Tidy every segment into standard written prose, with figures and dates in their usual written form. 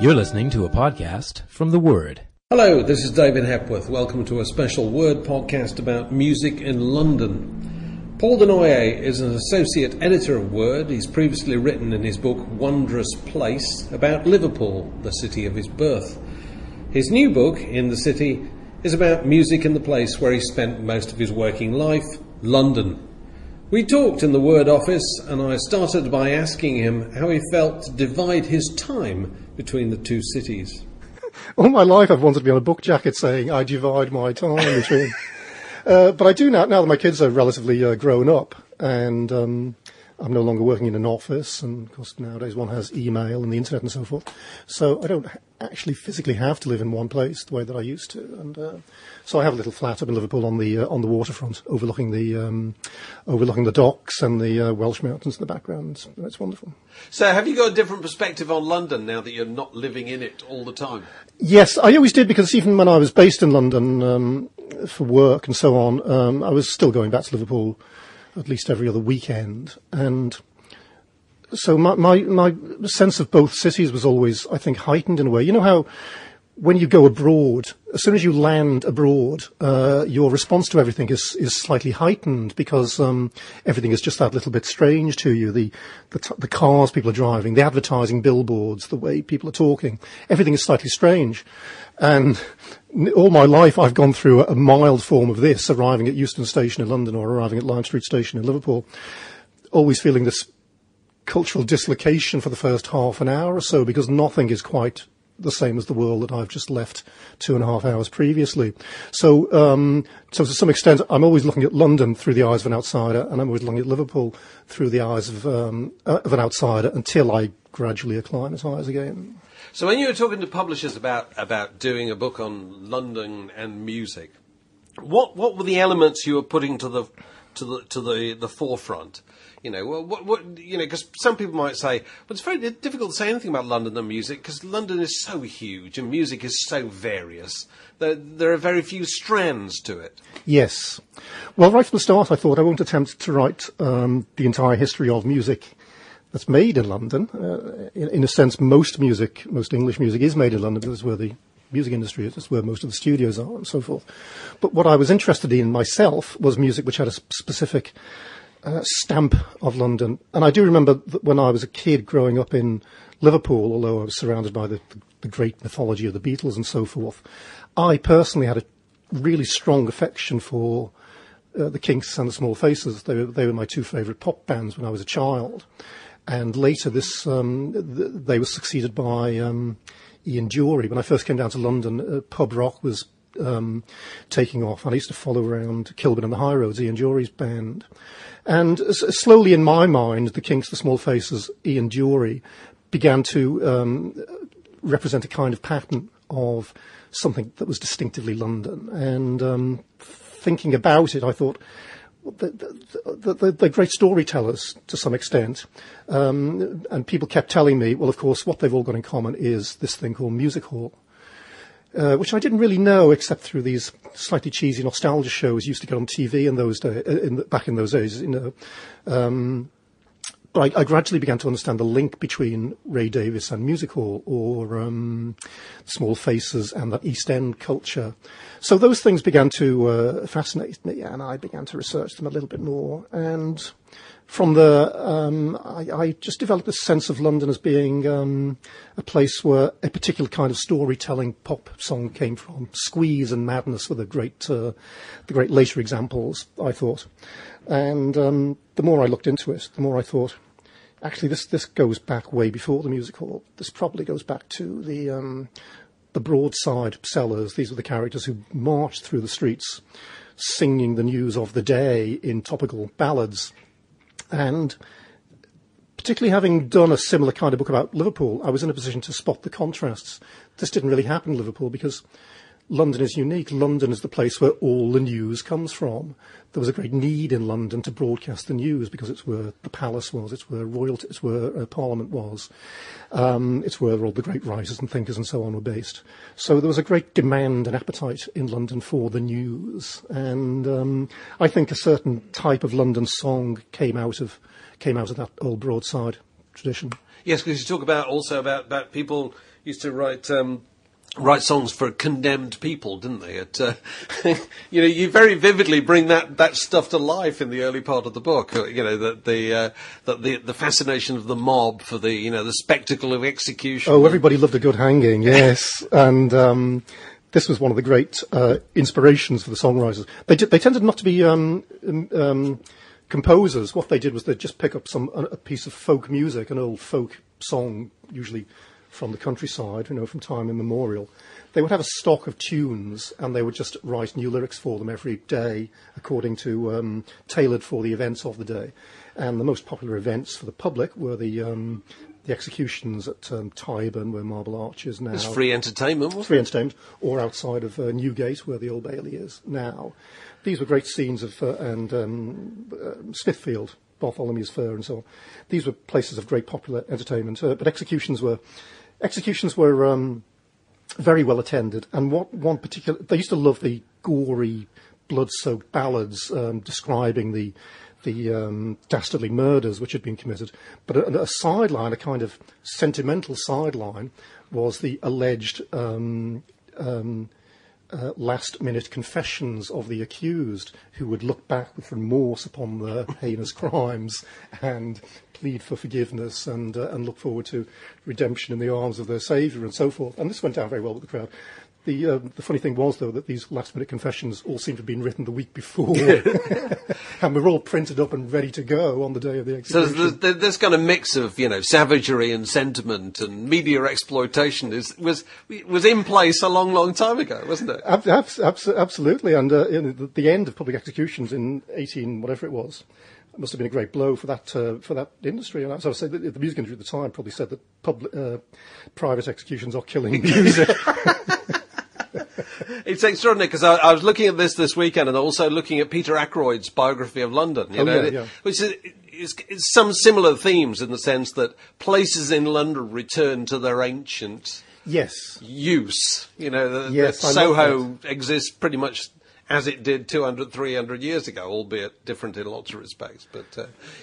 You're listening to a podcast from The Word. Hello, this is David Hepworth. Welcome to a special Word podcast about music in London. Paul Denoyer is an associate editor of Word. He's previously written in his book Wondrous Place about Liverpool, the city of his birth. His new book, In the City, is about music in the place where he spent most of his working life, London. We talked in the Word office, and I started by asking him how he felt to divide his time between the two cities. All my life I've wanted to be on a book jacket saying, I divide my time between... but I do now that my kids are relatively grown up, and I'm no longer working in an office, and of course nowadays one has email and the internet and so forth, so I don't actually physically have to live in one place the way that I used to, and so I have a little flat up in Liverpool on the waterfront, overlooking the docks and the Welsh mountains in the background, and it's wonderful. So have you got a different perspective on London now that you're not living in it all the time? Yes, I always did, because even when I was based in London for work and so on, I was still going back to Liverpool at least every other weekend, and so my sense of both cities was always, I think, heightened in a way. You know how when you go abroad, as soon as you land abroad, your response to everything is slightly heightened, because everything is just that little bit strange to you. The cars people are driving, the advertising billboards, the way people are talking, everything is slightly strange. And all my life I've gone through a mild form of this, arriving at Euston Station in London or arriving at Lime Street Station in Liverpool, always feeling this cultural dislocation for the first half an hour or so, because nothing is quite the same as the world that I've just left 2.5 hours previously. So so to some extent I'm always looking at London through the eyes of an outsider, and I'm always looking at Liverpool through the eyes of an outsider, until I gradually acclimatise again. So when you were talking to publishers about doing a book on London and music, what were the elements you were putting to the forefront? You know, what you know, because some people might say, well, it's very difficult to say anything about London and music, because London is so huge and music is so various. There are very few strands to it. Yes. Well, right from the start, I thought I won't attempt to write the entire history of music that's made in London. In a sense, most English music is made in London, because it's where the music industry is, it's where most of the studios are and so forth. But what I was interested in myself was music which had a specific stamp of London. And I do remember that when I was a kid growing up in Liverpool, although I was surrounded by the great mythology of the Beatles and so forth, I personally had a really strong affection for the Kinks and the Small Faces. They were my two favourite pop bands when I was a child. And later, this they were succeeded by Ian Dury. When I first came down to London, pub rock was taking off. I used to follow around Kilburn and the High Roads, Ian Dury's band. And slowly, in my mind, the Kinks, the Small Faces, Ian Dury began to represent a kind of pattern of something that was distinctively London. And thinking about it, I thought, They're great storytellers to some extent. And people kept telling me, well, of course, what they've all got in common is this thing called music hall, which I didn't really know except through these slightly cheesy nostalgia shows you used to get on TV in those days, back in those days, you know. But I gradually began to understand the link between Ray Davis and music hall, or Small Faces and that East End culture. So those things began to fascinate me, and I began to research them a little bit more. And from there, I just developed a sense of London as being a place where a particular kind of storytelling pop song came from. Squeeze and Madness were the great later examples, I thought. And the more I looked into it, the more I thought, actually, this goes back way before the music hall. This probably goes back to the broadside sellers. These were the characters who marched through the streets singing the news of the day in topical ballads. And particularly having done a similar kind of book about Liverpool, I was in a position to spot the contrasts. This didn't really happen in Liverpool because London is unique. London is the place where all the news comes from. There was a great need in London to broadcast the news because it's where the palace was, it's where royalty, it's where Parliament was, it's where all the great writers and thinkers and so on were based. So there was a great demand and appetite in London for the news, and I think a certain type of London song came out of that old broadside tradition. Yes, because you talk about also about people used to write songs for condemned people, didn't they? You know, you very vividly bring that stuff to life in the early part of the book. You know, the fascination of the mob for the, you know, the spectacle of execution. Oh, everybody loved a good hanging, yes. And this was one of the great inspirations for the songwriters. They tended not to be composers. What they did was they'd just pick up a piece of folk music, an old folk song, usually from the countryside, you know, from time immemorial. They would have a stock of tunes, and they would just write new lyrics for them every day, according to tailored for the events of the day. And the most popular events for the public were the executions at Tyburn, where Marble Arch is now. It's free entertainment, wasn't it? Free entertainment, or outside of Newgate, where the Old Bailey is now. These were great scenes of Smithfield, Bartholomew's Fair, and so on. These were places of great popular entertainment, but executions were very well attended, and they used to love the gory, blood-soaked ballads describing the dastardly murders which had been committed. But a sideline, a kind of sentimental sideline, was the alleged last-minute confessions of the accused, who would look back with remorse upon their heinous crimes and plead for forgiveness and look forward to redemption in the arms of their saviour and so forth. And this went down very well with the crowd. The funny thing was, though, that these last-minute confessions all seemed to have been written the week before, and we're all printed up and ready to go on the day of the execution. So this kind of mix of, you know, savagery and sentiment and media exploitation was in place a long, long time ago, wasn't it? Absolutely, and the end of public executions in 18 whatever it was must have been a great blow for that industry. And as I was saying, the music industry at the time probably said that private executions are killing music. It's extraordinary, because I was looking at this weekend, and also looking at Peter Ackroyd's biography of London, which is some similar themes, in the sense that places in London return to their ancient use. You know, that Soho exists pretty much as it did 200, 300 years ago, albeit different in lots of respects. But,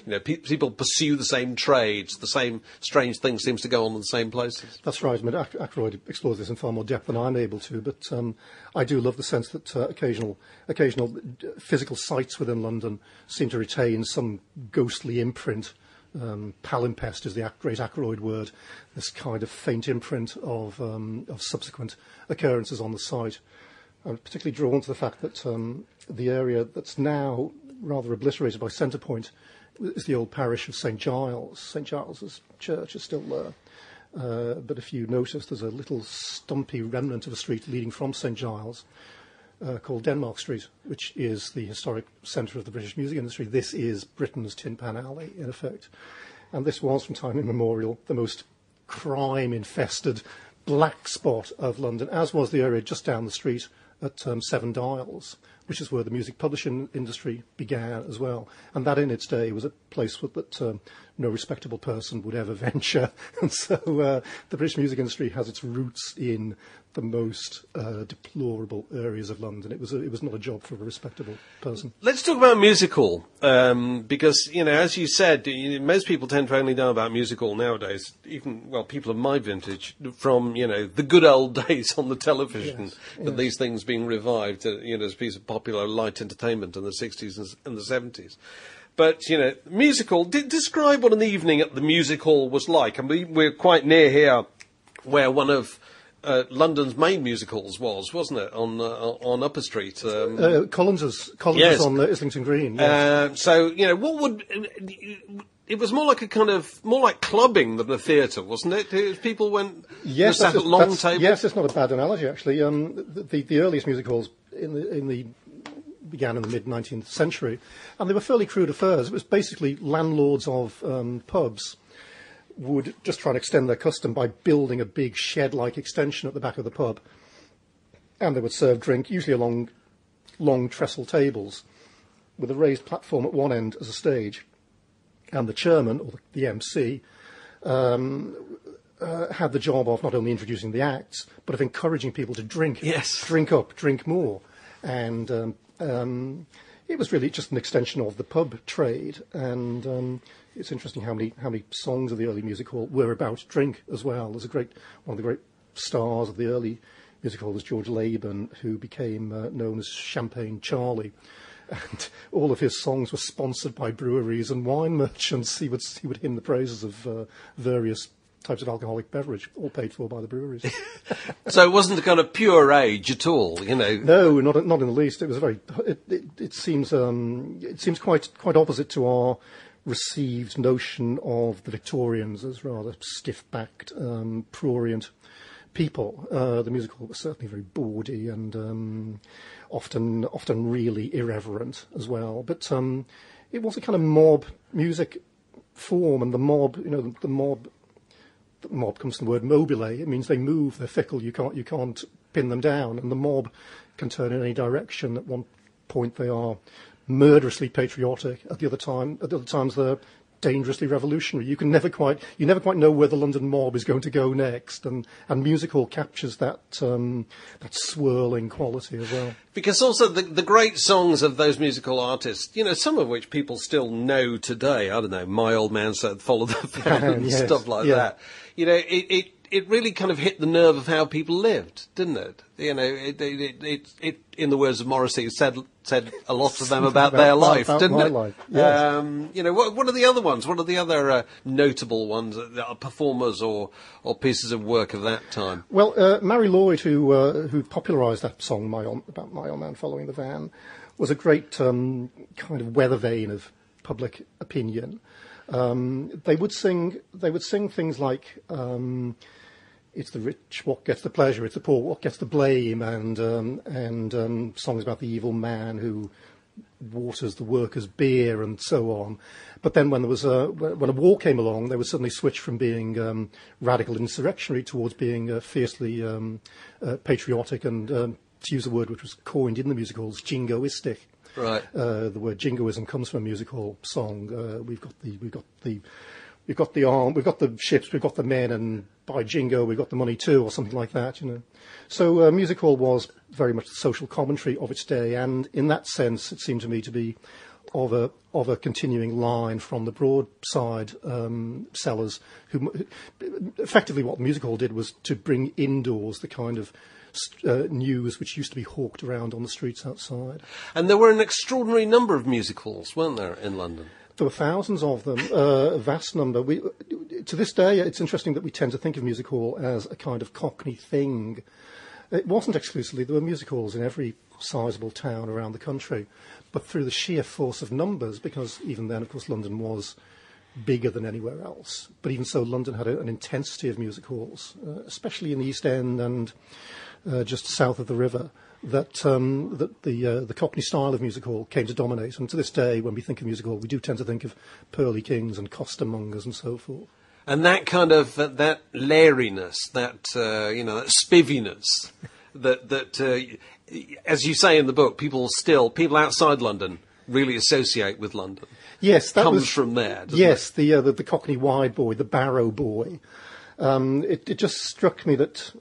you know, people pursue the same trades, the same strange thing seems to go on in the same places. That's right. I mean, Ackroyd explores this in far more depth than I'm able to, but I do love the sense that occasional physical sites within London seem to retain some ghostly imprint. Palimpest is the great Ackroyd word, this kind of faint imprint of subsequent occurrences on the site. I'm particularly drawn to the fact that the area that's now rather obliterated by Centrepoint is the old parish of St. Giles. St. Giles's church is still there. But if you notice, there's a little stumpy remnant of a street leading from St. Giles called Denmark Street, which is the historic centre of the British music industry. This is Britain's Tin Pan Alley, in effect. And this was, from time immemorial, the most crime-infested black spot of London, as was the area just down the street at Seven Dials, which is where the music publishing industry began as well. And that in its day was a place that no respectable person would ever venture. And so the British music industry has its roots in the most deplorable areas of London. It was not a job for a respectable person. Let's talk about Music Hall, because, you know, as you said, most people tend to only know about Music Hall nowadays, even, well, people of my vintage, from, you know, the good old days on the television, but these things being revived, you know, as a piece of popular light entertainment in the 60s and the 70s. But, you know, Music Hall, describe what an evening at the Music Hall was like. And we're quite near here where one of London's main music halls was, wasn't it, on Upper Street? Collins's yes. On Islington Green. Yes. So, you know, what would... It was more like more like clubbing than the theatre, wasn't it? People went sat at long tables. Yes, it's not a bad analogy actually. The earliest music halls began in the mid-19th century, and they were fairly crude affairs. It was basically landlords of pubs would just try and extend their custom by building a big shed-like extension at the back of the pub, and they would serve drink usually along long trestle tables with a raised platform at one end as a stage. And the chairman, or the MC, had the job of not only introducing the acts, but of encouraging people to drink. Yes. Drink up, drink more. And it was really just an extension of the pub trade. And it's interesting how many songs of the early music hall were about drink as well. There's one of the great stars of the early music hall was George Laban, who became known as Champagne Charlie. And all of his songs were sponsored by breweries and wine merchants. He would hymn the praises of various types of alcoholic beverage, all paid for by the breweries. So it wasn't a kind of pure age at all, you know. No, not in the least. It was It seems quite opposite to our received notion of the Victorians as rather stiff-backed, prurient people. The music hall was certainly very bawdy and often really irreverent as well. But it was a kind of mob music form, and the mob, you know, the mob comes from the word mobile. It means they move, they're fickle. You can't pin them down, and the mob can turn in any direction. At one point, they are murderously patriotic. At the other times, they're dangerously revolutionary. You never quite know where the London mob is going to go next, and Music Hall captures that swirling quality as well. Because also the great songs of those musical artists, you know, some of which people still know today. I don't know, My Old Man Said Follow the Fan and stuff like that. You know, it really kind of hit the nerve of how people lived, didn't it? You know, it in the words of Morrissey, said a lot to them about their life, didn't it? Life. Yes. You know, what are the other ones? What are the other notable ones that are performers or pieces of work of that time? Well, Mary Lloyd, who popularised that song about My Old Man Following the Van, was a great kind of weather vane of public opinion. They would sing things like. It's the rich what gets the pleasure, it's the poor what gets the blame, and songs about the evil man who waters the workers' beer and so on. But then when a war came along, they would suddenly switch from being radical insurrectionary towards being fiercely patriotic and, to use a word which was coined in the music halls, jingoistic. Right. The word jingoism comes from a music hall song. We've got the arm, we've got the ships, we've got the men, and by jingo, we've got the money too, or something like that, you know. So Music Hall was very much the social commentary of its day, and in that sense, it seemed to me to be of a continuing line from the broadside sellers, who effectively what Music Hall did was to bring indoors the kind of news which used to be hawked around on the streets outside. And there were an extraordinary number of music halls, weren't there, in London? There were thousands of them, a vast number. To this day, it's interesting that we tend to think of music hall as a kind of cockney thing. It wasn't exclusively. There were music halls in every sizable town around the country. But through the sheer force of numbers, because even then, of course, London was bigger than anywhere else. But even so, London had an intensity of music halls, especially in the East End and just south of the river. That the Cockney style of music hall came to dominate. And to this day, when we think of music hall, we do tend to think of Pearly Kings and costermongers and so forth. And that kind of, that lairiness, that spiviness that as you say in the book, people outside London really associate with London. Yes, that comes from there. Yes, it? The Cockney Y boy, the Barrow boy. It just struck me that,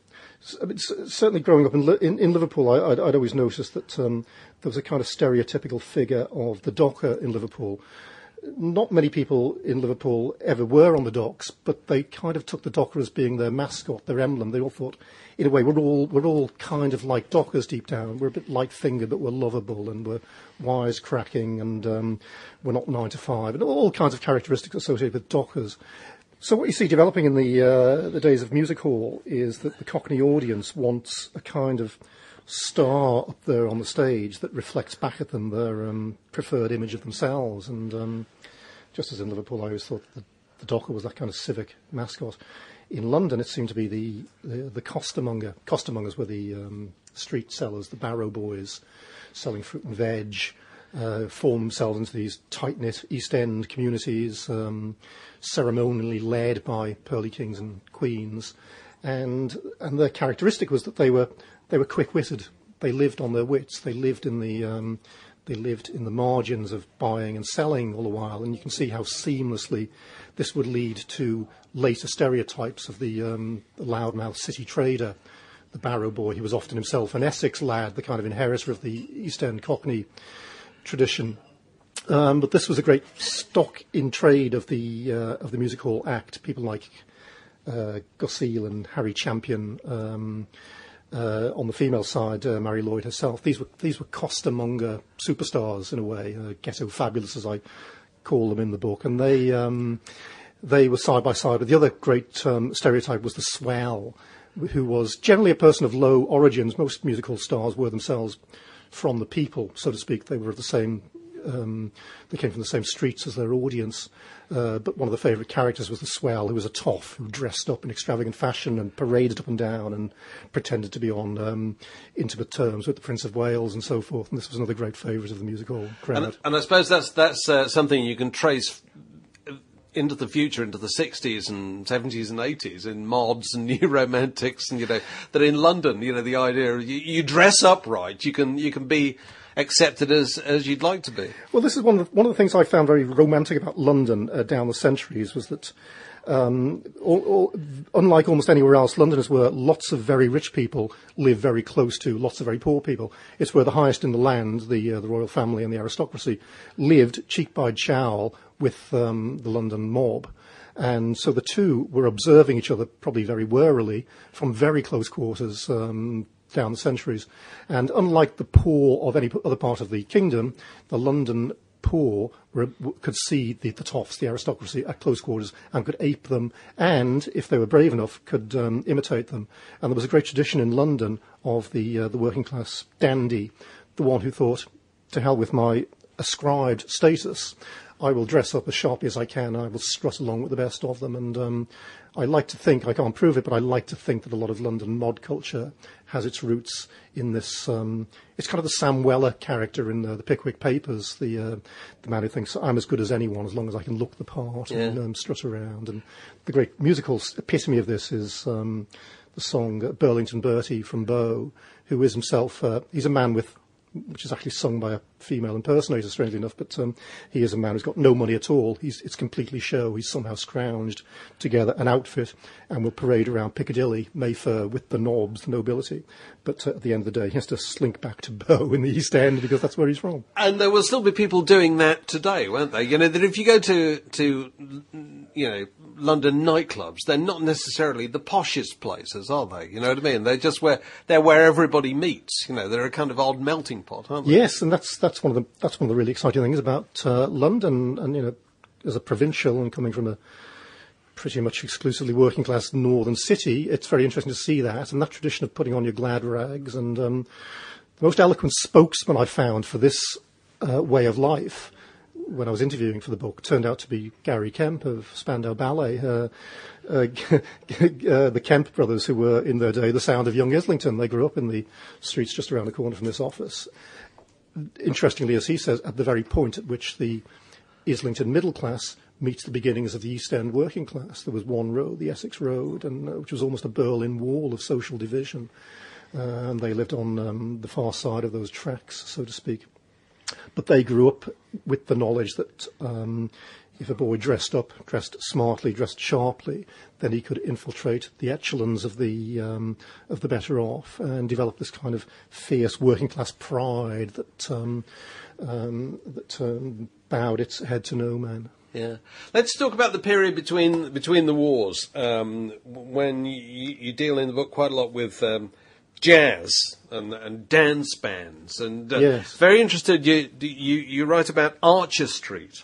I mean, certainly growing up in Liverpool, I'd always noticed that there was a kind of stereotypical figure of the docker in Liverpool. Not many people in Liverpool ever were on the docks, but they kind of took the docker as being their mascot, their emblem. They all thought, in a way, we're all kind of like dockers deep down. We're a bit light-fingered, but we're lovable and we're wisecracking and we're not 9 to 5, and all kinds of characteristics associated with dockers. So what you see developing in the days of music hall is that the Cockney audience wants a kind of star up there on the stage that reflects back at them their preferred image of themselves. And just as in Liverpool, I always thought that the docker was that kind of civic mascot. In London, it seemed to be the costermonger. Costermongers were the street sellers, the Barrow boys, selling fruit and veg, form themselves into these tight-knit East End communities, ceremonially led by pearly kings and queens, and their characteristic was that they were quick-witted. They lived on their wits. They lived in the margins of buying and selling all the while, and you can see how seamlessly this would lead to later stereotypes of the loudmouth city trader, the Barrow boy. He was often himself an Essex lad, the kind of inheritor of the East End Cockney tradition, but this was a great stock in trade of the music hall act. People like Gus Eel and Harry Champion on the female side, Mary Lloyd herself. These were costermonger superstars in a way, ghetto fabulous as I call them in the book, and they were side by side. But the other great stereotype was the swell, who was generally a person of low origins. Most musical stars were themselves from the people, so to speak. They were of the same, they came from the same streets as their audience. But one of the favourite characters was the swell, who was a toff, who dressed up in extravagant fashion and paraded up and down and pretended to be on intimate terms with the Prince of Wales and so forth. And this was another great favourite of the music hall crowd. And I suppose that's something you can trace into the future, into the 60s and 70s and 80s, in mobs and new romantics, and that in London, the idea of you dress up right, you can be accepted as you'd like to be. Well, this is one of the things I found very romantic about London down the centuries, was that unlike almost anywhere else, London is where lots of very rich people live very close to lots of very poor people. It's where the highest in the land, the royal family and the aristocracy, lived cheek by jowl with the London mob. And so the two were observing each other probably very warily from very close quarters down the centuries. And unlike the poor of any other part of the kingdom, the London poor could see the toffs, the aristocracy, at close quarters and could ape them, and if they were brave enough could imitate them. And there was a great tradition in London of the working class dandy, the one who thought, to hell with my ascribed status, I will dress up as sharply as I can, I will strut along with the best of them. And I like to think, I can't prove it, but I like to think that a lot of London mod culture has its roots in this, it's kind of the Sam Weller character in the Pickwick Papers, the man who thinks I'm as good as anyone as long as I can look the part and strut around. And the great musical epitome of this is the song Burlington Bertie from Beau, who is himself, he's a man with, which is actually sung by a female impersonator, strangely enough, but he is a man who's got no money at all. It's completely show. He's somehow scrounged together an outfit and will parade around Piccadilly, Mayfair, with the nobs, the nobility. But at the end of the day, he has to slink back to Bow in the East End because that's where he's from. And there will still be people doing that today, won't there? That if you go to London nightclubs, they're not necessarily the poshest places, are they? You know what I mean? They're just where everybody meets. They're a kind of odd melting pot, aren't they? Yes, and that's one of the really exciting things about London. And as a provincial and coming from a pretty much exclusively working class northern city, it's very interesting to see that, and that tradition of putting on your glad rags. And the most eloquent spokesman I found for this way of life, when I was interviewing for the book, turned out to be Gary Kemp of Spandau Ballet, the Kemp brothers, who were in their day the Sound of Young Islington. They grew up in the streets just around the corner from this office. Interestingly, as he says, at the very point at which the Islington middle class meets the beginnings of the East End working class. There was one road, the Essex Road, and which was almost a Berlin Wall of social division. and they lived on the far side of those tracks, so to speak. But they grew up with the knowledge that if a boy dressed smartly, dressed sharply, then he could infiltrate the echelons of the better off and develop this kind of fierce working-class pride that bowed its head to no man. Yeah, let's talk about the period between the wars. When you deal in the book quite a lot with jazz and dance bands, and yes. Very interested. You write about Archer Street.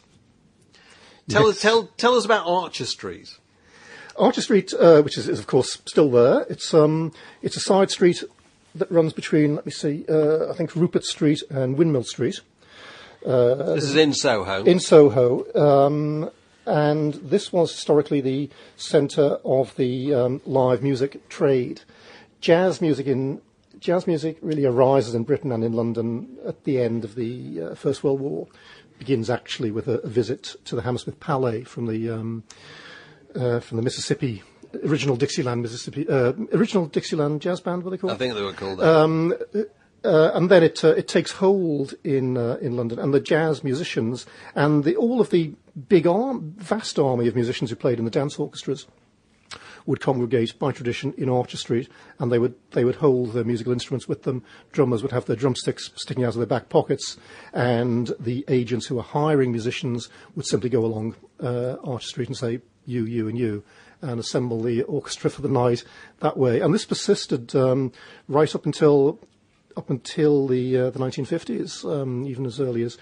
Tell us about Archer Street. Archer Street, which is of course still there. It's a side street that runs between, I think Rupert Street and Windmill Street. This is in Soho. In Soho, and this was historically the centre of the live music trade. Jazz music really arises in Britain and in London at the end of the First World War. Begins actually with a visit to the Hammersmith Palais from the Mississippi, original Dixieland jazz band, were they called? I think they were called that. And then it takes hold in London, and the jazz musicians and all of the vast army of musicians who played in the dance orchestras would congregate by tradition in Archer Street, and they would hold their musical instruments with them. Drummers would have their drumsticks sticking out of their back pockets, and the agents who were hiring musicians would simply go along Archer Street and say, you, you, and you, and assemble the orchestra for the night that way. And this persisted right up until the 1950s,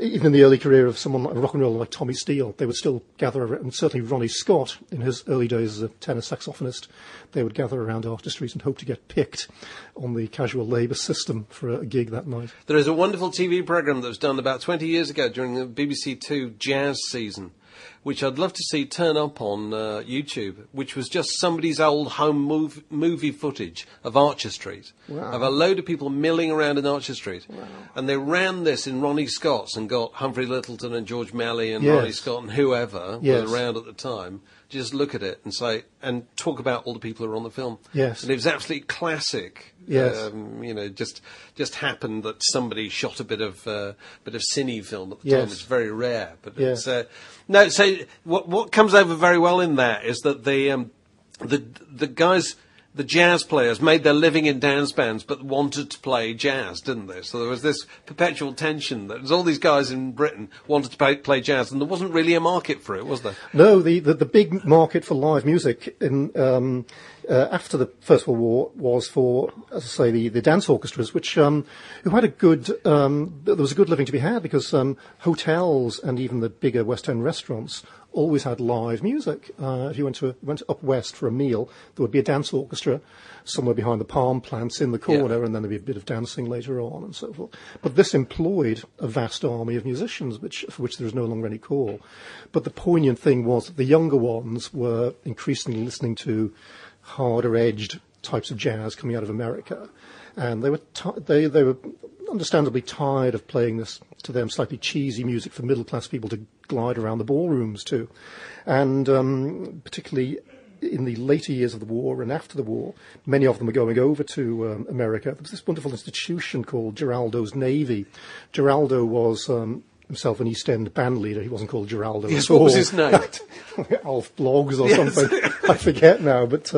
even in the early career of someone like a rock and roller like Tommy Steele, they would still gather around, and certainly Ronnie Scott, in his early days as a tenor saxophonist, they would gather around Archer Street and hope to get picked on the casual labour system for a gig that night. There is a wonderful TV programme that was done about 20 years ago during the BBC Two jazz season, which I'd love to see turn up on YouTube, which was just somebody's old home movie footage of Archer Street, wow. Of a load of people milling around in Archer Street. Wow. And they ran this in Ronnie Scott's and got Humphrey Littleton and George Melly and yes. Ronnie Scott and whoever yes. was around at the time. Just look at it and say, and talk about all the people who are on the film. Yes. And it was absolutely classic. Yes. Just happened that somebody shot a bit of cine film at the yes. time. It's very rare, but yes. it's, no. So what comes over very well in that is that the guys, the jazz players, made their living in dance bands but wanted to play jazz, didn't they? So there was this perpetual tension that all these guys in Britain wanted to play jazz, and there wasn't really a market for it, was there? No, the big market for live music in after the First World War was for, as I say, the dance orchestras, which who had a good there was a good living to be had because hotels and even the bigger West End restaurants always had live music. If you went up west for a meal, there would be a dance orchestra somewhere behind the palm plants in the corner, yeah. and then there'd be a bit of dancing later on and so forth. But this employed a vast army of musicians, for which there was no longer any call. But the poignant thing was that the younger ones were increasingly listening to harder-edged types of jazz coming out of America, and they were understandably tired of playing this, to them, slightly cheesy music for middle-class people to glide around the ballrooms to. And particularly in the later years of the war and after the war, many of them were going over to America. There was this wonderful institution called Geraldo's Navy. Geraldo was himself an East End band leader. He wasn't called Geraldo. Yes, what was his name? Alf Bloggs or yes. something. I forget now, but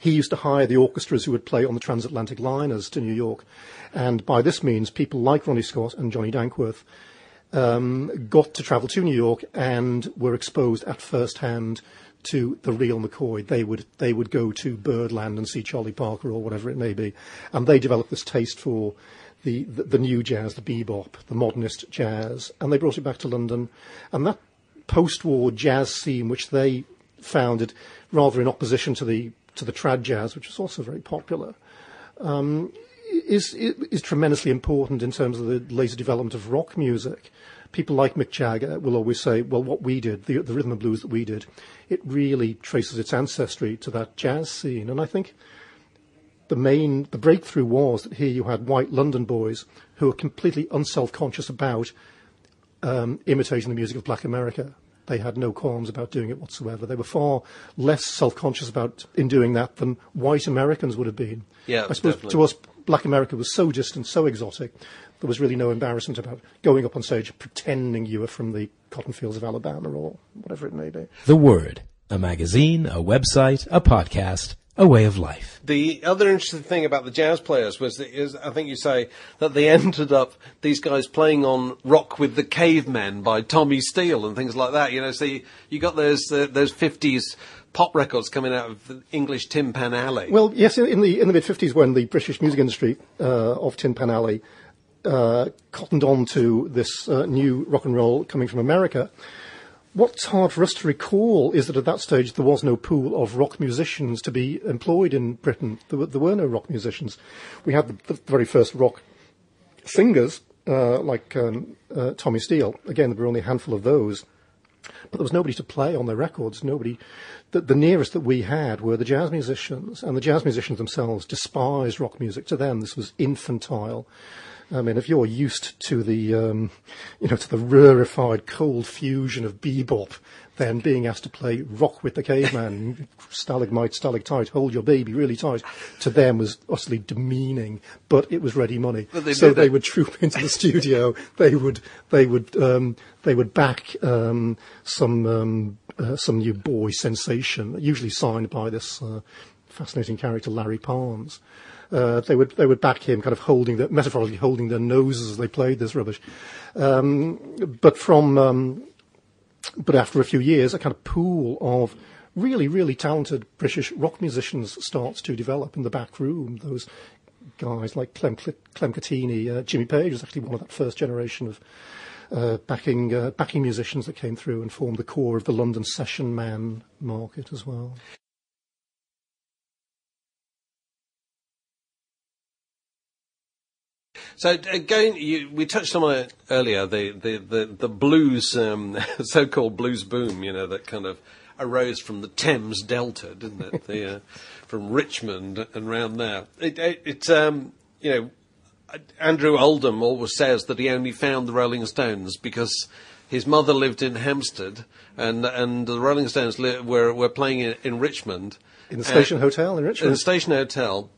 he used to hire the orchestras who would play on the transatlantic liners to New York. And by this means, people like Ronnie Scott and Johnny Dankworth got to travel to New York and were exposed at first hand to the real McCoy. They would go to Birdland and see Charlie Parker or whatever it may be. And they developed this taste for the new jazz, the bebop, the modernist jazz, and they brought it back to London. And that post-war jazz scene, which they founded rather in opposition to the trad jazz, which was also very popular, is tremendously important in terms of the later development of rock music. People like Mick Jagger will always say, well, what we did, the rhythm and blues that we did, it really traces its ancestry to that jazz scene. And I think the breakthrough was that here you had white London boys who were completely unself-conscious about imitating the music of black America. They had no qualms about doing it whatsoever. They were far less self-conscious about in doing that than white Americans would have been. Yeah, I suppose definitely. To us, black America was so distant, so exotic, there was really no embarrassment about going up on stage pretending you were from the cotton fields of Alabama or whatever it may be. The Word, a magazine, a website, a podcast, a way of life. The other interesting thing about the jazz players was, I think you say, that they ended up, these guys, playing on Rock with the Cavemen by Tommy Steele and things like that. You know, so you got those 50s pop records coming out of the English Tin Pan Alley. Well, yes, in the mid-50s, when the British music industry of Tin Pan Alley cottoned on to this new rock and roll coming from America, what's hard for us to recall is that at that stage there was no pool of rock musicians to be employed in Britain. There were no rock musicians. We had the very first rock singers, like Tommy Steele. Again, there were only a handful of those. But there was nobody to play on their records. Nobody. The nearest that we had were the jazz musicians, and the jazz musicians themselves despised rock music. To them, this was infantile. I mean, if you're used to the, to the rarefied cold fusion of bebop, then being asked to play Rock with the Caveman, stalagmite, stalactite, hold your baby really tight, to them was utterly demeaning. But it was ready money, so they would troop into the studio. They would back some new boy sensation, usually signed by this fascinating character Larry Parnes. They would back him, kind of metaphorically holding their noses as they played this rubbish. But after a few years, a kind of pool of really, really talented British rock musicians starts to develop in the back room. Those guys like Clem Cattini, Jimmy Page was actually one of that first generation of backing musicians that came through and formed the core of the London session man market as well. So again, we touched on it earlier, the blues, so-called blues boom, that kind of arose from the Thames Delta, didn't it? From Richmond and round there. Andrew Oldham always says that he only found the Rolling Stones because his mother lived in Hampstead, and the Rolling Stones were playing in Richmond. In the Station Hotel in Richmond. In the Station Hotel.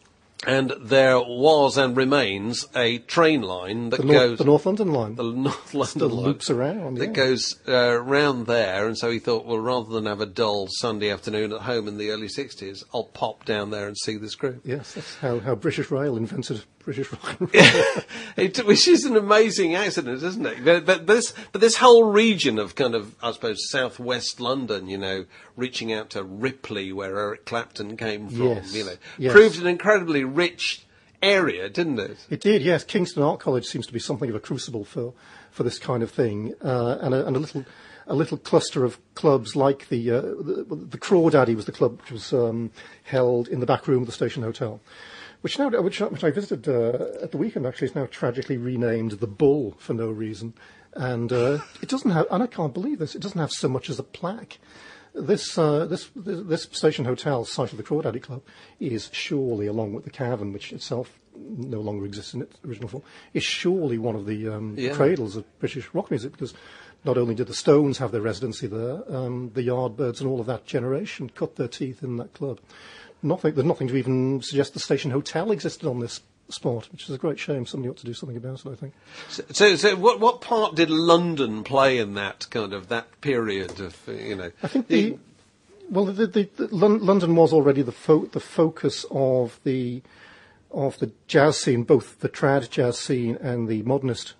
And there was and remains a train line that goes... The North London line. The North London line. Loops around, that goes round there. And so he thought, well, rather than have a dull Sunday afternoon at home in the early 60s, I'll pop down there and see this group. Yes, that's how British Rail invented British rock and roll. Which is an amazing accident, isn't it? But this whole region of kind of, I suppose, southwest London, reaching out to Ripley, where Eric Clapton came from, proved an incredibly rich area, didn't it? It did, yes. Kingston Art College seems to be something of a crucible for this kind of thing, and a little cluster of clubs like the Crawdaddy was the club which was held in the back room of the Station Hotel. Which I visited at the weekend, actually, is now tragically renamed the Bull for no reason, and it doesn't have. And I can't believe this. It doesn't have so much as a plaque. This Station Hotel, site of the Crawdaddy Club, is surely, along with the Cavern, which itself no longer exists in its original form, is surely one of the cradles of British rock music, because not only did the Stones have their residency there, the Yardbirds and all of that generation cut their teeth in that club. There's nothing to even suggest the Station Hotel existed on this spot, which is a great shame. Somebody ought to do something about it, I think. So what part did London play in that kind of that period of I think London was already the focus of the jazz scene, both the trad jazz scene and the modernist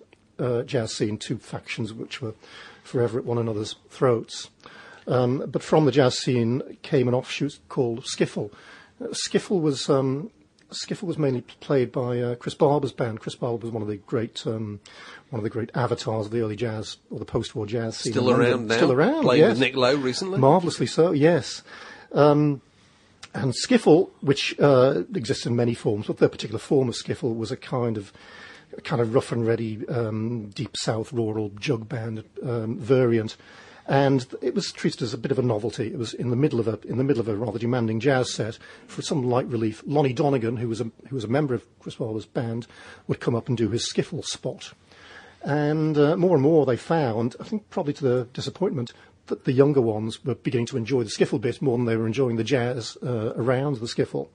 jazz scene, two factions which were forever at one another's throats. But from the jazz scene came an offshoot called skiffle. Skiffle was mainly played by Chris Barber's band. Chris Barber was one of the great avatars of the early jazz or the post-war jazz scene. Still around now. Still around. Played with Nick Lowe recently. Marvelously so. Yes. And skiffle, which exists in many forms, but their particular form of skiffle was a kind of rough and ready deep south rural jug band variant. And it was treated as a bit of a novelty. It was in the middle of a rather demanding jazz set. For some light relief, Lonnie Donegan, who was a member of Chris Barber's band, would come up and do his skiffle spot. And more they found, I think probably to their disappointment, that the younger ones were beginning to enjoy the skiffle bit more than they were enjoying the jazz around the skiffle.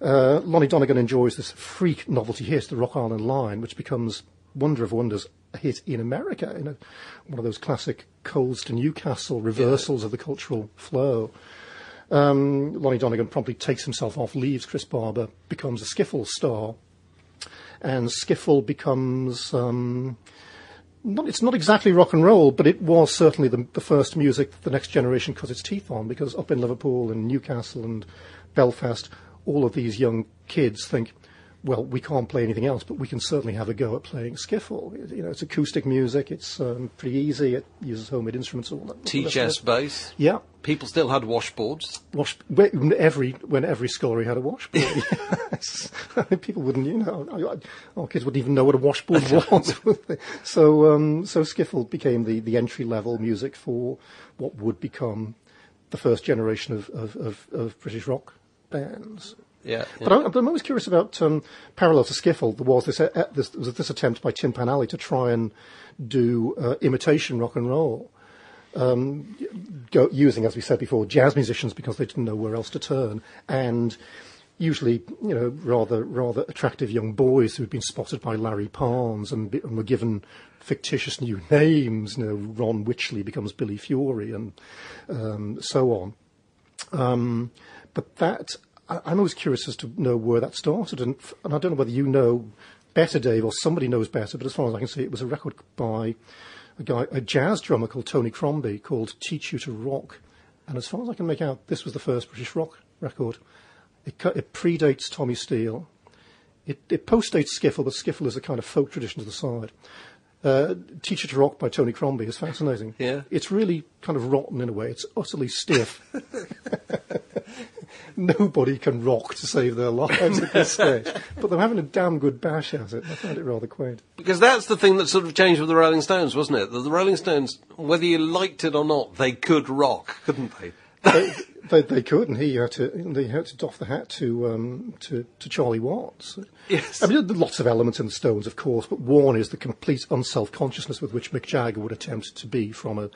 Lonnie Donegan enjoys this freak novelty hit, the Rock Island Line, which becomes, wonder of wonders, a hit in America, you know, one of those classic Coles to Newcastle reversals of the cultural flow. Lonnie Donegan promptly takes himself off, leaves Chris Barber, becomes a skiffle star, and skiffle becomes... it's not exactly rock and roll, but it was certainly the first music that the next generation cut its teeth on, because up in Liverpool and Newcastle and Belfast, all of these young kids think, well, we can't play anything else, but we can certainly have a go at playing skiffle. You know, it's acoustic music, it's pretty easy, it uses homemade instruments, all that. T-chest bass. Yeah. People still had washboards. When every scullery had a washboard, yes. People wouldn't, you know, our kids wouldn't even know what a washboard was. So skiffle became the entry-level music for what would become the first generation of British rock bands. Yeah. But I'm always curious about parallel to skiffle. There was this attempt by Tin Pan Alley to try and do imitation rock and roll, using, as we said before, jazz musicians because they didn't know where else to turn, and usually, you know, rather attractive young boys who'd been spotted by Larry Parnes and were given fictitious new names. You know, Ron Witchley becomes Billy Fury, and so on. But that. I'm always curious as to know where that started, and I don't know whether you know better, Dave, or somebody knows better, but as far as I can see, it was a record by a jazz drummer called Tony Crombie called Teach You to Rock, and as far as I can make out, this was the first British rock record. It predates Tommy Steele. It postdates skiffle, but skiffle is a kind of folk tradition to the side. Teach You to Rock by Tony Crombie is fascinating. Yeah. It's really kind of rotten in a way. It's utterly stiff. Nobody can rock to save their lives at this stage. But they're having a damn good bash at it. I found it rather quaint. Because that's the thing that sort of changed with the Rolling Stones, wasn't it? That the Rolling Stones, whether you liked it or not, they could rock, couldn't they? They could, and they had to doff the hat to Charlie Watts. Yes. I mean, there are lots of elements in the Stones, of course, but one is the complete unself-consciousness with which Mick Jagger would attempt to be from a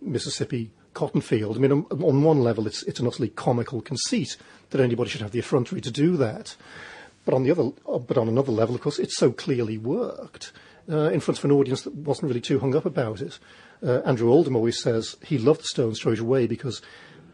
Mississippi cotton field. I mean, on one level, it's an utterly comical conceit that anybody should have the effrontery to do that. But on another level, of course, it so clearly worked. In front of an audience that wasn't really too hung up about it. Andrew Oldham always says he loved the Stones straight away because,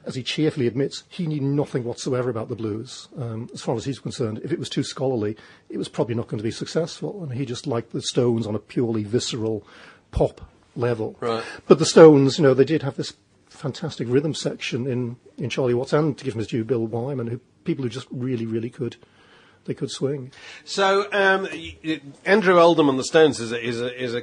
as he cheerfully admits, he knew nothing whatsoever about the blues. As far as he's concerned, if it was too scholarly, it was probably not going to be successful. And he just liked the Stones on a purely visceral pop level. Right. But the Stones, you know, they did have this fantastic rhythm section in Charlie Watts, and to give him his due, Bill Wyman, people who just really, really could. They could swing. So Andrew Oldham and the Stones is a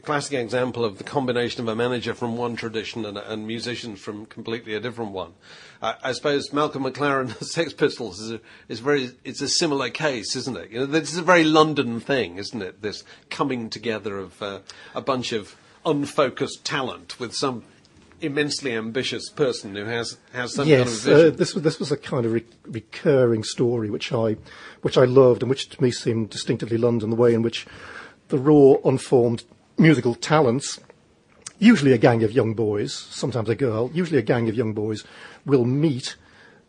classic example of the combination of a manager from one tradition and musicians from completely a different one. I suppose Malcolm McLaren of the Sex Pistols is a similar case, isn't it? You know, this is a very London thing, isn't it? This coming together of a bunch of unfocused talent with some immensely ambitious person who has some kind of vision. This was a kind of recurring story which I loved and which to me seemed distinctively London, the way in which the raw, unformed musical talents, usually a gang of young boys, sometimes a girl, usually a gang of young boys, will meet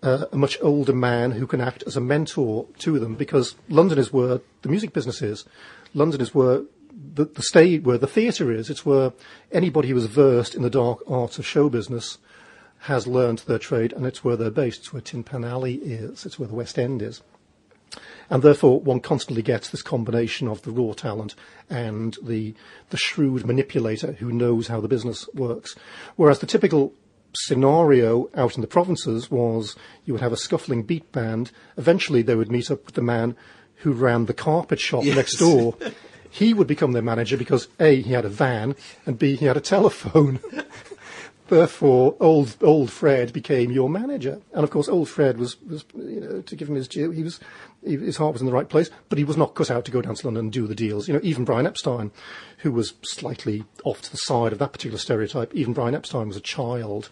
a much older man who can act as a mentor to them, because London is where the music business is. London is where the stage, where the theatre is. It's where anybody who is versed in the dark arts of show business has learned their trade, and it's where they're based. It's where Tin Pan Alley is. It's where the West End is. And therefore, one constantly gets this combination of the raw talent and the shrewd manipulator who knows how the business works. Whereas the typical scenario out in the provinces was you would have a scuffling beat band. Eventually, they would meet up with the man who ran the carpet shop next door. He would become their manager because, A, he had a van, and B, he had a telephone. Therefore, old Fred became your manager. And, of course, old Fred was, you know, to give him his due, his heart was in the right place, but he was not cut out to go down to London and do the deals. You know, even Brian Epstein, who was slightly off to the side of that particular stereotype, even Brian Epstein was a child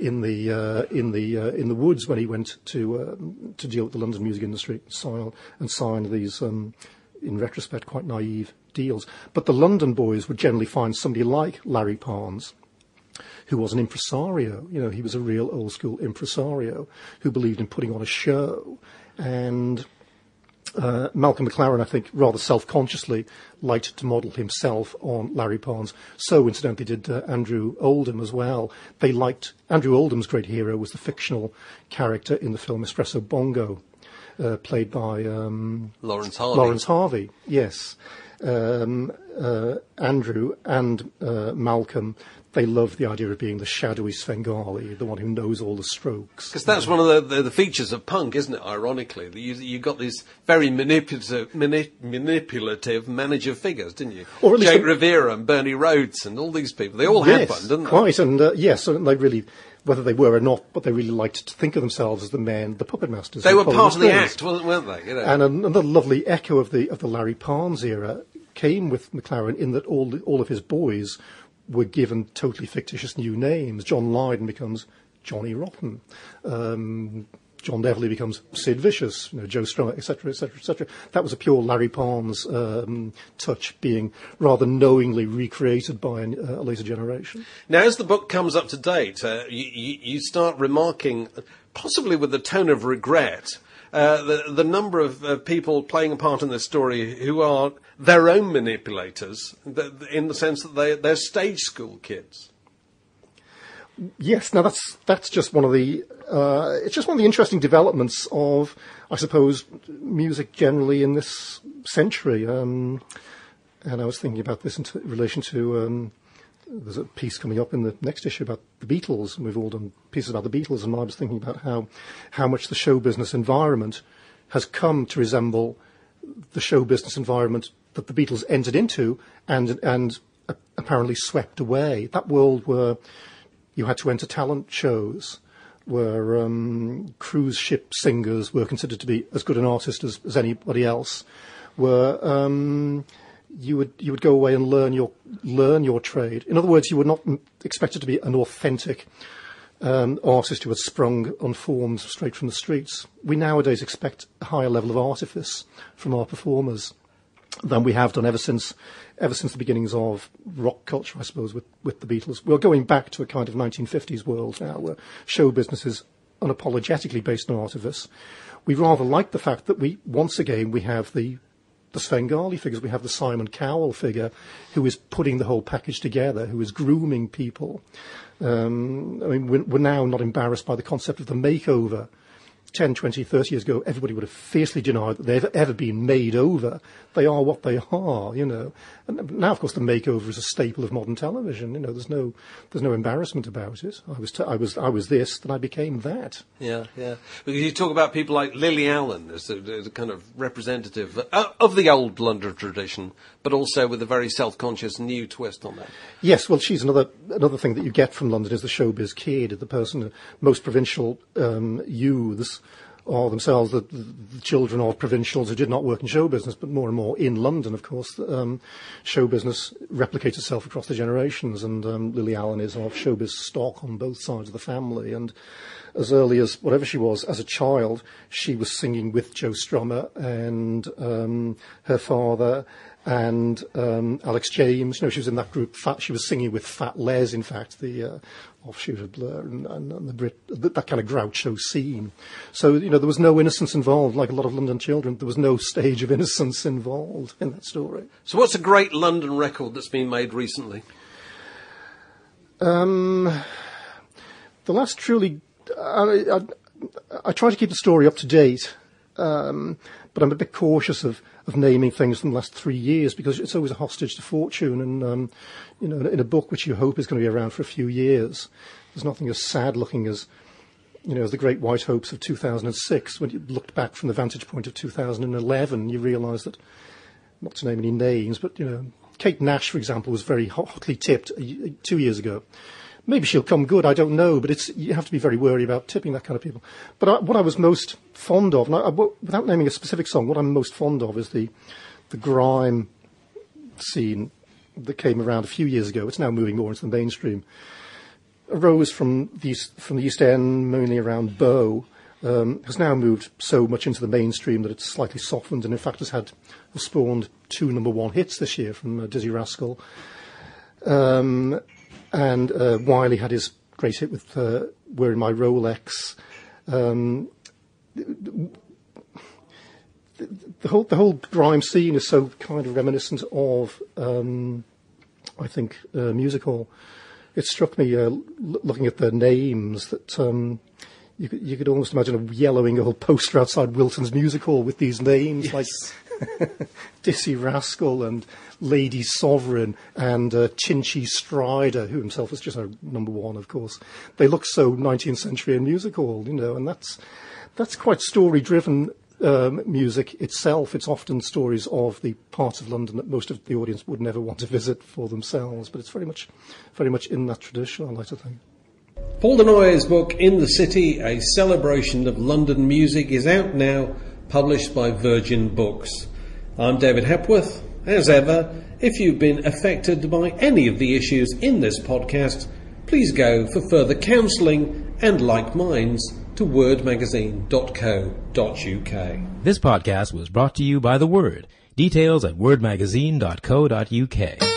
in the woods when he went to deal with the London music industry and signed these... in retrospect, quite naive deals. But the London boys would generally find somebody like Larry Parnes who was an impresario. You know, he was a real old-school impresario who believed in putting on a show. And Malcolm McLaren, I think, rather self-consciously liked to model himself on Larry Parnes. So, incidentally, did Andrew Oldham as well. They liked... Andrew Oldham's great hero was the fictional character in the film Espresso Bongo, played by... Lawrence Harvey. Lawrence Harvey, yes. Andrew and Malcolm, they love the idea of being the shadowy Svengali, the one who knows all the strokes. Because that's one of the features of punk, isn't it, ironically? You got these very manipulative manager figures, didn't you? Or at least Jake Rivera and Bernie Rhodes and all these people. They all had one, didn't they? Quite, and yes, and they really... whether they were or not, but they really liked to think of themselves as the men, the puppet masters. They were part of the act, weren't they? You know. And another lovely echo of the Larry Parnes era came with McLaren in that all of his boys were given totally fictitious new names. John Lydon becomes Johnny Rotten. John Deverley becomes Sid Vicious, you know, Joe Strummer, etc., etc., etc. That was a pure Larry Parnes touch being rather knowingly recreated by a later generation. Now, as the book comes up to date, you start remarking, possibly with a tone of regret, the number of people playing a part in this story who are their own manipulators, in the sense that they're stage school kids. Yes, now that's just one of the it's just one of the interesting developments of, I suppose, music generally in this century. And I was thinking about this in relation to there's a piece coming up in the next issue about the Beatles, and we've all done pieces about the Beatles. And I was thinking about how much the show business environment has come to resemble the show business environment that the Beatles entered into and apparently swept away. That world where you had to enter talent shows, where cruise ship singers were considered to be as good an artist as anybody else, where you would go away and learn your trade. In other words, you were not expected to be an authentic artist who had sprung unformed straight from the streets. We nowadays expect a higher level of artifice from our performers than we have done ever since the beginnings of rock culture, I suppose, with the Beatles. We're going back to a kind of 1950s world now, where show business is unapologetically based on artifice. We rather like the fact that once again we have the Svengali figures, we have the Simon Cowell figure, who is putting the whole package together, who is grooming people. I mean, we're now not embarrassed by the concept of the makeover. 10, 20, 30 years ago, everybody would have fiercely denied that they've ever been made over. They are what they are, you know. And now, of course, the makeover is a staple of modern television. You know, there's no embarrassment about it. I was this, then I became that. Yeah, yeah. Because you talk about people like Lily Allen as a kind of representative of the old London tradition, but also with a very self-conscious new twist on that. Yes, well, she's another thing that you get from London is the showbiz kid, the person most provincial youths are themselves the children of provincials who did not work in show business, but more and more in London, of course, show business replicates itself across the generations, and Lily Allen is of showbiz stock on both sides of the family. And as early as whatever she was, as a child, she was singing with Joe Strummer and her father and Alex James. You know, she was in that group. She was singing with Fat Les, in fact, the offshoot of Blur and the Brit, that kind of Groucho scene. So, you know, there was no innocence involved, like a lot of London children. There was no stage of innocence involved in that story. So what's a great London record that's been made recently? The last truly... I try to keep the story up to date, but I'm a bit cautious of naming things from the last 3 years, because it's always a hostage to fortune. And, you know, in a book which you hope is going to be around for a few years, there's nothing as sad-looking as, you know, as the great white hopes of 2006. When you looked back from the vantage point of 2011, you realise that, not to name any names, but, you know, Kate Nash, for example, was very hotly tipped 2 years ago. Maybe she'll come good, I don't know, but you have to be very wary about tipping that kind of people. But what I was most fond of, and without naming a specific song, what I'm most fond of is the grime scene that came around a few years ago. It's now moving more into the mainstream. Arose from the East End, mainly around Bow, has now moved so much into the mainstream that it's slightly softened, and in fact has spawned 2 number one hits this year from Dizzy Rascal. And Wiley had his great hit with Wearing My Rolex. The whole grime scene is so kind of reminiscent of, I think, music hall. It struck me looking at the names that you could almost imagine yellowing a whole poster outside Wilton's Music Hall with these names, yes, like Dizzy Rascal and Lady Sovereign and Chinchy Strider, who himself was just a number one, of course. They look so 19th century in music hall, you know, and that's quite story-driven. Music itself, it's often stories of the parts of London that most of the audience would never want to visit for themselves, but it's very much in that tradition, I like to think. Paul Denoyer's book, In the City, A Celebration of London Music, is out now, published by Virgin Books. I'm David Hepworth. As ever, if you've been affected by any of the issues in this podcast, please go for further counselling and like minds to wordmagazine.co.uk. This podcast was brought to you by The Word. Details at wordmagazine.co.uk.